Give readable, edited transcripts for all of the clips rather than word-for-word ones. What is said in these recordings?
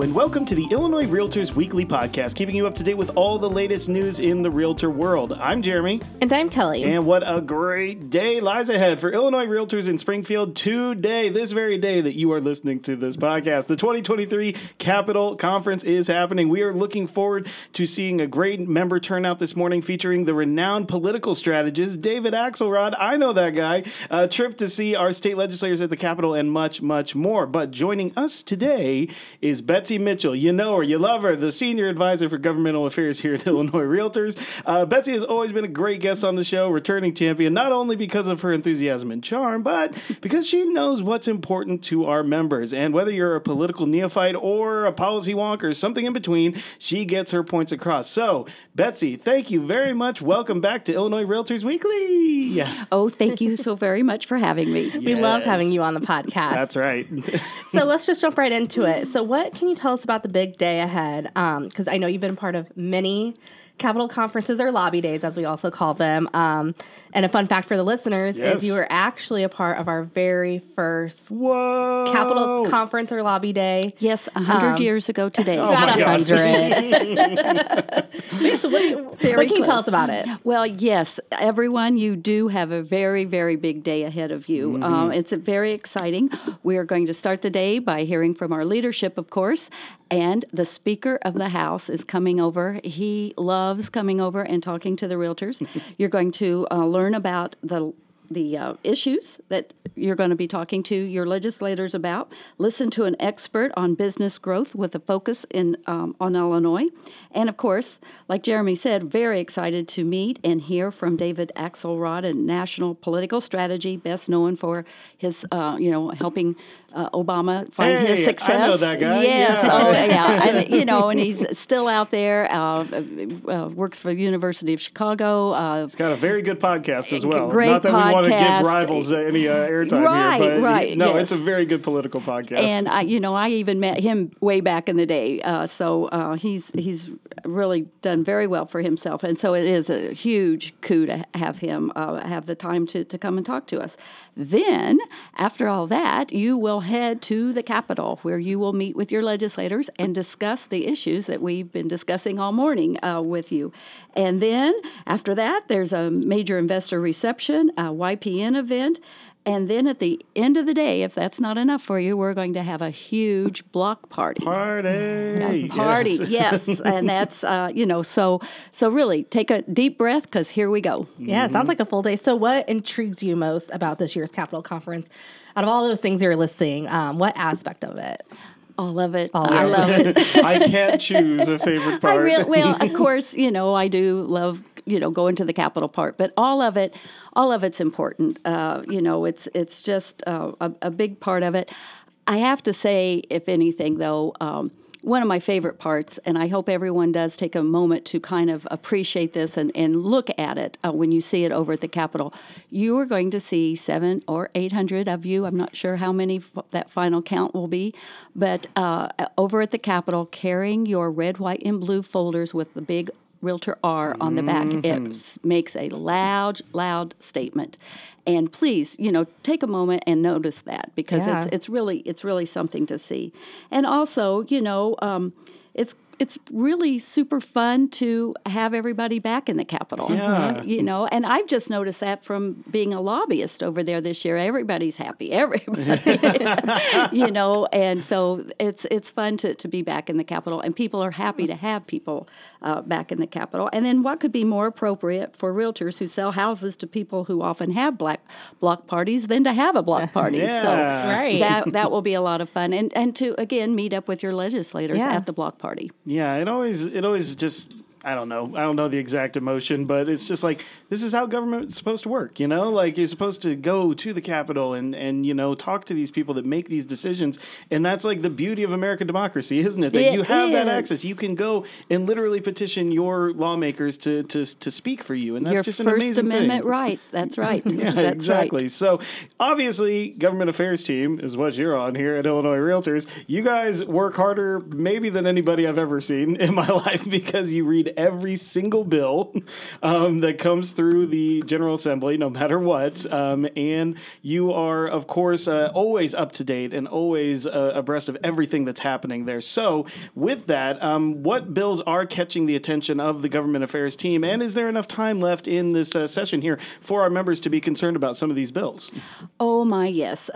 Hello and welcome to the Illinois Realtors Weekly Podcast, keeping you up to date with all the latest news in the realtor world. I'm Jeremy. And I'm Kelly. And what a great day lies ahead for Illinois Realtors in Springfield today, this very day that you are listening to this podcast. The 2023 Capitol Conference is happening. We are looking forward to seeing a great member turnout this morning featuring the renowned political strategist, David Axelrod. I know that guy. A trip to see our state legislators at the Capitol and much, much more. But joining us today is Betsy Mitchell. You know her, you love her, the Senior Advisor for Governmental Affairs here at Illinois Realtors. Betsy has always been a great guest on the show, returning champion, not only because of her enthusiasm and charm, but because she knows what's important to our members. And whether you're a political neophyte or a policy wonk or something in between, she gets her points across. So, Betsy, thank you very much. Welcome back to Illinois Realtors Weekly. Oh, thank you so very much for having me. Yes. We love having you on the podcast. That's right. So let's just jump right into it. So what can you tell us about the big day ahead? Because I know you've been part of many Capitol conferences or lobby days, as we also call them. And a fun fact for the listeners is you were actually a part of our very first Capitol Conference or lobby day. Yes, 100 years ago today. Oh not 100. So what can you tell us about it? Well, yes, everyone, you do have a very, very big day ahead of you. Mm-hmm. It's very exciting. We are going to start the day by hearing from our leadership, of course, and the Speaker of the House is coming over. He loves coming over and talking to the realtors. You're going to learn about the issues that you're going to be talking to your legislators about, listen to an expert on business growth with a focus in on Illinois, and of course, like Jeremy said, very excited to meet and hear from David Axelrod, a national political strategy, best known for his, helping Obama find his success. I know that guy. Yes, yeah. And he's still out there, works for the University of Chicago. He's got a very good podcast as well. Great Not that podcast. We want to give rivals any airtime here. Right. It's a very good political podcast. And I even met him way back in the day. So he's really done very well for himself. And so it is a huge coup to have him have the time to come and talk to us. Then, after all that, you will head to the Capitol, where you will meet with your legislators and discuss the issues that we've been discussing all morning with you. And then, after that, there's a major investor reception, a YPN event. And then at the end of the day, if that's not enough for you, we're going to have a huge block party. Yes. And that's, so really take a deep breath because here we go. Yeah, it sounds like a full day. So what intrigues you most about this year's Capitol Conference? Out of all those things you're listing, what aspect of it? All of it. I love it. I can't choose a favorite part. Of course, I do love going to the Capitol part, but all of it's important. It's just a big part of it. I have to say, if anything, though, one of my favorite parts, and I hope everyone does take a moment to kind of appreciate this and look at it when you see it over at the Capitol. You are going to see 700 or 800 of you. I'm not sure how many that final count will be, but over at the Capitol carrying your red, white, and blue folders with the big Realtor R on the back. Mm-hmm. It makes a loud statement. And please, take a moment and notice that because it's really something to see. And also, it's really super fun to have everybody back in the Capitol. Yeah. And I've just noticed that from being a lobbyist over there this year. Everybody's happy. And so it's fun to be back in the Capitol, and people are happy to have people back in the Capitol. And then what could be more appropriate for realtors who sell houses to people who often have block parties than to have a block party? Yeah. So that will be a lot of fun. And to, again, meet up with your legislators at the block party. Yeah, it always just, I don't know the exact emotion, but it's just like, this is how government's supposed to work, Like, you're supposed to go to the Capitol and talk to these people that make these decisions, and that's, like, the beauty of American democracy, isn't it? That you have that access. You can go and literally petition your lawmakers to speak for you, and that's just an amazing thing. Your First Amendment right. That's right. That's exactly. Right. So, obviously, government affairs team is what you're on here at Illinois Realtors. You guys work harder maybe than anybody I've ever seen in my life because you read read every single bill that comes through the General Assembly, no matter what. And you are, of course, always up to date and always abreast of everything that's happening there. So with that, what bills are catching the attention of the government affairs team? And is there enough time left in this session here for our members to be concerned about some of these bills? Oh, my, yes.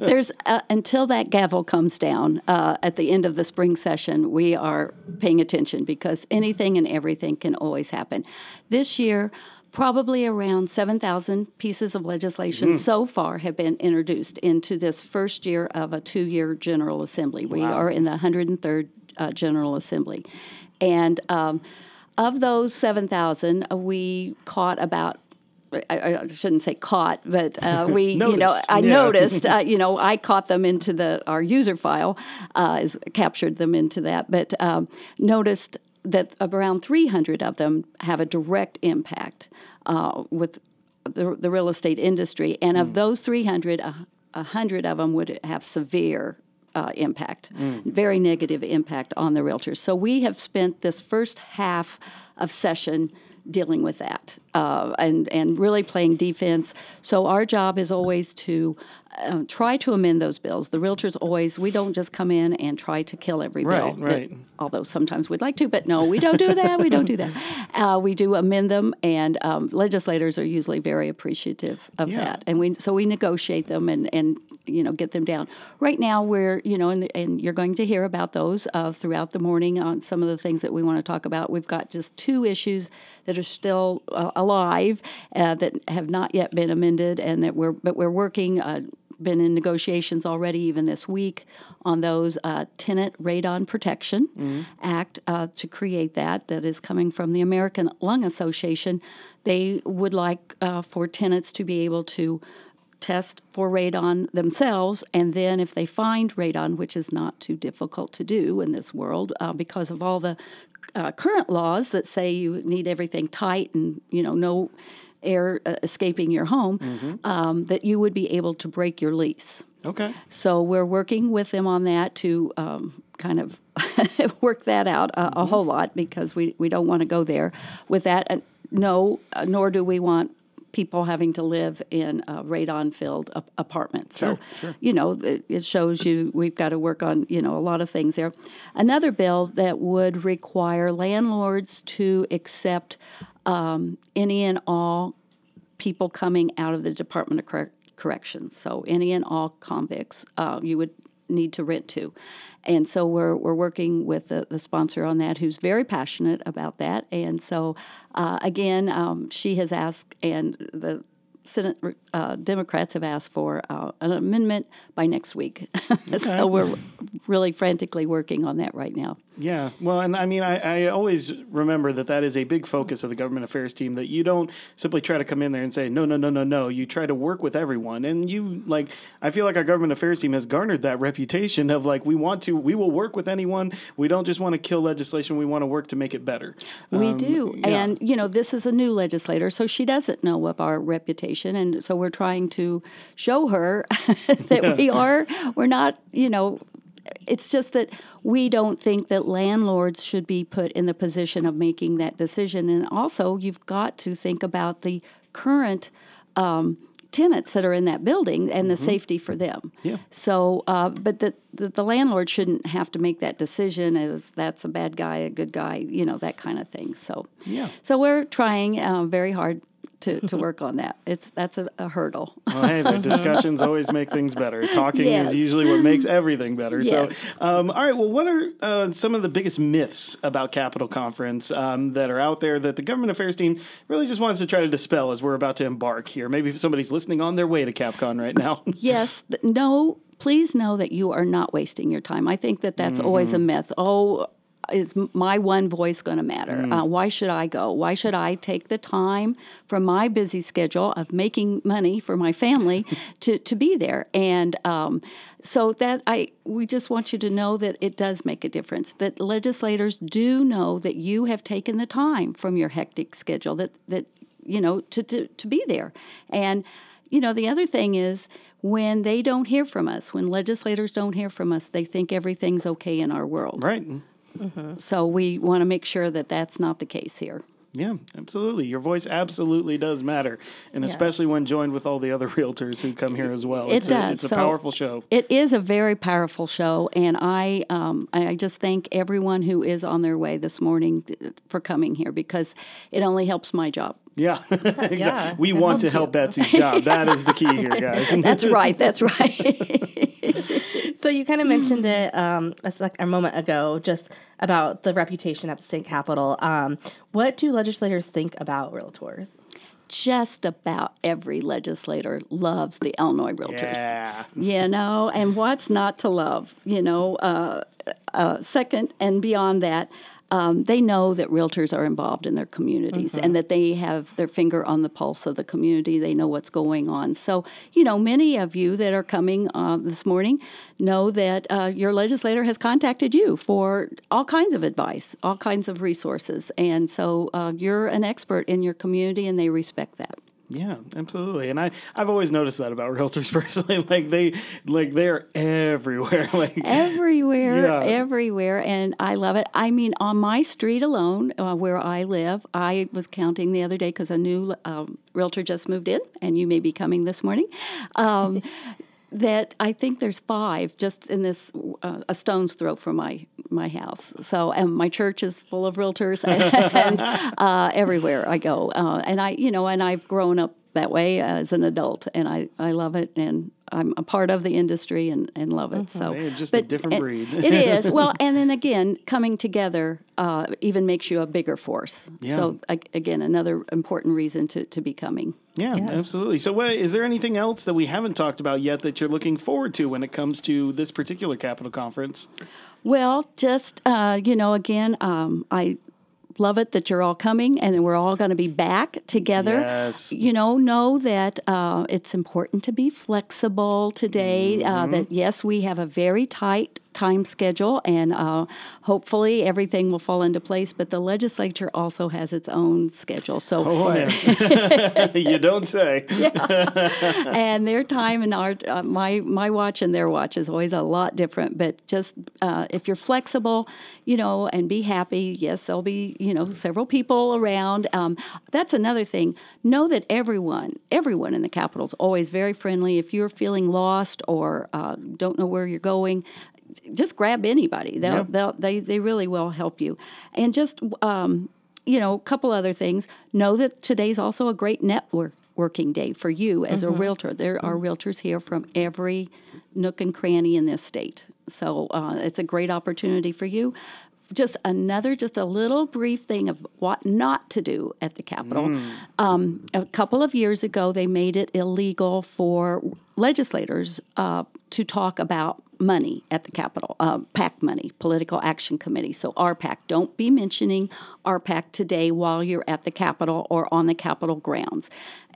There's until that gavel comes down at the end of the spring session, we are paying attention because anything and everything can always happen. This year, probably around 7,000 pieces of legislation so far have been introduced into this first year of a two-year General Assembly. We are in the 103rd General Assembly. And of those 7,000, we caught about I shouldn't say caught, but we, noticed, I caught them into our user file, captured them into that, but noticed that around 300 of them have a direct impact with the real estate industry. And of those 300, 100 of them would have severe impact, very negative impact on the realtors. So we have spent this first half of session dealing with that and really playing defense. So our job is always to try to amend those bills. The realtors always, we don't just come in and try to kill every bill. Right. Although sometimes we'd like to, but no, we don't do that. We do amend them, and legislators are usually very appreciative of that. And we negotiate them and get them down. Right now we're, and you're going to hear about those throughout the morning on some of the things that we want to talk about. We've got just two issues that are still alive that have not yet been amended, and we're working. Been in negotiations already, even this week, on those Tenant Radon Protection Act to create that is coming from the American Lung Association. They would like for tenants to be able to test for radon themselves, and then if they find radon, which is not too difficult to do in this world because of all the current laws that say you need everything tight and no air escaping your home, that you would be able to break your lease. Okay. So we're working with them on that to kind of work that out a whole lot, because we don't want to go there with that. Nor do we want people having to live in radon-filled apartments. So, sure. It shows you we've got to work on, a lot of things there. Another bill that would require landlords to accept any and all people coming out of the Department of Corrections. So any and all convicts you would need to rent to. And so we're working with the sponsor on that, who's very passionate about that. And so, again, she has asked, and the Senate Democrats have asked for an amendment by next week. Okay. So we're really frantically working on that right now. Yeah. Well, and I mean, I always remember that is a big focus of the government affairs team, that you don't simply try to come in there and say, no. You try to work with everyone. And I feel like our government affairs team has garnered that reputation of we will work with anyone. We don't just want to kill legislation. We want to work to make it better. We do. Yeah. And, this is a new legislator, so she doesn't know of our reputation. And so we're trying to show her that we're not, it's just that we don't think that landlords should be put in the position of making that decision. And also, you've got to think about the current tenants that are in that building and the safety for them. Yeah. So, but the landlord shouldn't have to make that decision if that's a bad guy, a good guy, that kind of thing. So, So we're trying very hard to work on that. That's a hurdle. Well, hey, the discussions always make things better. Talking is usually what makes everything better. Yes. So, all right, well, what are some of the biggest myths about Capitol Conference that are out there that the government affairs team really just wants to try to dispel as we're about to embark here? Maybe if somebody's listening on their way to CapCon right now. Yes. No, please know that you are not wasting your time. I think that's always a myth. Oh, is my one voice going to matter? Why should I go? Why should I take the time from my busy schedule of making money for my family to be there? And so that we just want you to know that it does make a difference, that legislators do know that you have taken the time from your hectic schedule to be there. And the other thing is, when they don't hear from us, when legislators don't hear from us, they think everything's okay in our world. Right. Mm-hmm. So we want to make sure that that's not the case here. Yeah, absolutely. Your voice absolutely does matter, and especially when joined with all the other realtors who come here as well. It does. It's a powerful show. It is a very powerful show, and I just thank everyone who is on their way this morning for coming here, because it only helps my job. Yeah, exactly. Yeah, we want to help Betsy's job. That is the key here, guys. That's right. So you kind of mentioned it a moment ago, just about the reputation at the state capitol. What do legislators think about realtors? Just about every legislator loves the Illinois realtors. Yeah. You know, and what's not to love? You know, second and beyond that, they know that realtors are involved in their communities and that they have their finger on the pulse of the community. They know what's going on. So, you know, many of you that are coming this morning know that your legislator has contacted you for all kinds of advice, all kinds of resources. And so you're an expert in your community, and they respect that. Yeah, absolutely. And I've always noticed that about realtors personally. They're everywhere. Everywhere. And I love it. I mean, on my street alone, where I live, I was counting the other day because a new realtor just moved in, and you may be coming this morning, that I think there's 5 just in this, a stone's throw from my house. So, and my church is full of realtors, and everywhere I go. And I've grown up that way as an adult, and I love it, and I'm a part of the industry and love it. So, a different breed. It is. Well, and then again, coming together even makes you a bigger force. Yeah. So, again, another important reason to be coming. Yeah, absolutely. So, is there anything else that we haven't talked about yet that you're looking forward to when it comes to this particular Capitol Conference? Well, just, again, I love it that you're all coming, and we're all going to be back together. Yes. You know that it's important to be flexible today, that, yes, we have a very tight time schedule, and hopefully everything will fall into place, but the legislature also has its own schedule. So you don't say. Yeah. And their time and our my watch and their watch is always a lot different, but just if you're flexible, and be happy. Yes, there'll be several people around. That's another thing. Know that everyone in the Capitol is always very friendly. If you're feeling lost or don't know where you're going, just grab anybody. They really will help you. And just, a couple other things. Know that today's also a great networking day for you as a realtor. There are realtors here from every nook and cranny in this state. So it's a great opportunity for you. Just a little brief thing of what not to do at the Capitol. A couple of years ago, they made it illegal for legislators to talk about money at the Capitol, PAC money, Political Action Committee. So RPAC, don't be mentioning RPAC today while you're at the Capitol or on the Capitol grounds.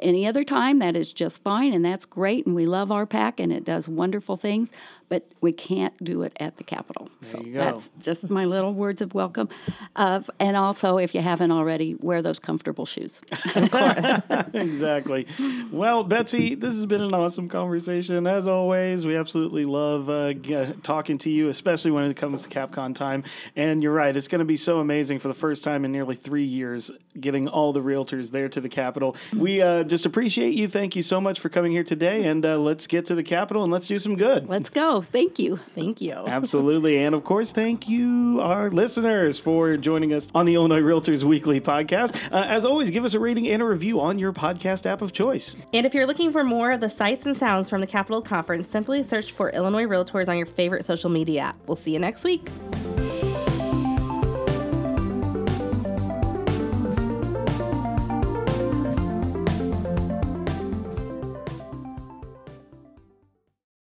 Any other time, that is just fine, and that's great, and we love RPAC, and it does wonderful things, but we can't do it at the Capitol. So that's just my little words of welcome. And also, if you haven't already, wear those comfortable shoes. Exactly. Well, Betsy, this has been an awesome conversation. As always, we absolutely love talking to you, especially when it comes to CapCon time. And you're right, it's going to be so amazing for the first time in nearly 3 years getting all the realtors there to the Capitol. We just appreciate you. Thank you so much for coming here today, and let's get to the Capitol and let's do some good. Let's go. Thank you. Absolutely. And of course, thank you, our listeners, for joining us on the Illinois Realtors Weekly podcast. As always, give us a rating and a review on your podcast app of choice. And if you're looking for more of the sights and sounds from the Capitol Conference, simply search for Illinois Realtors on your favorite social media app. We'll see you next week.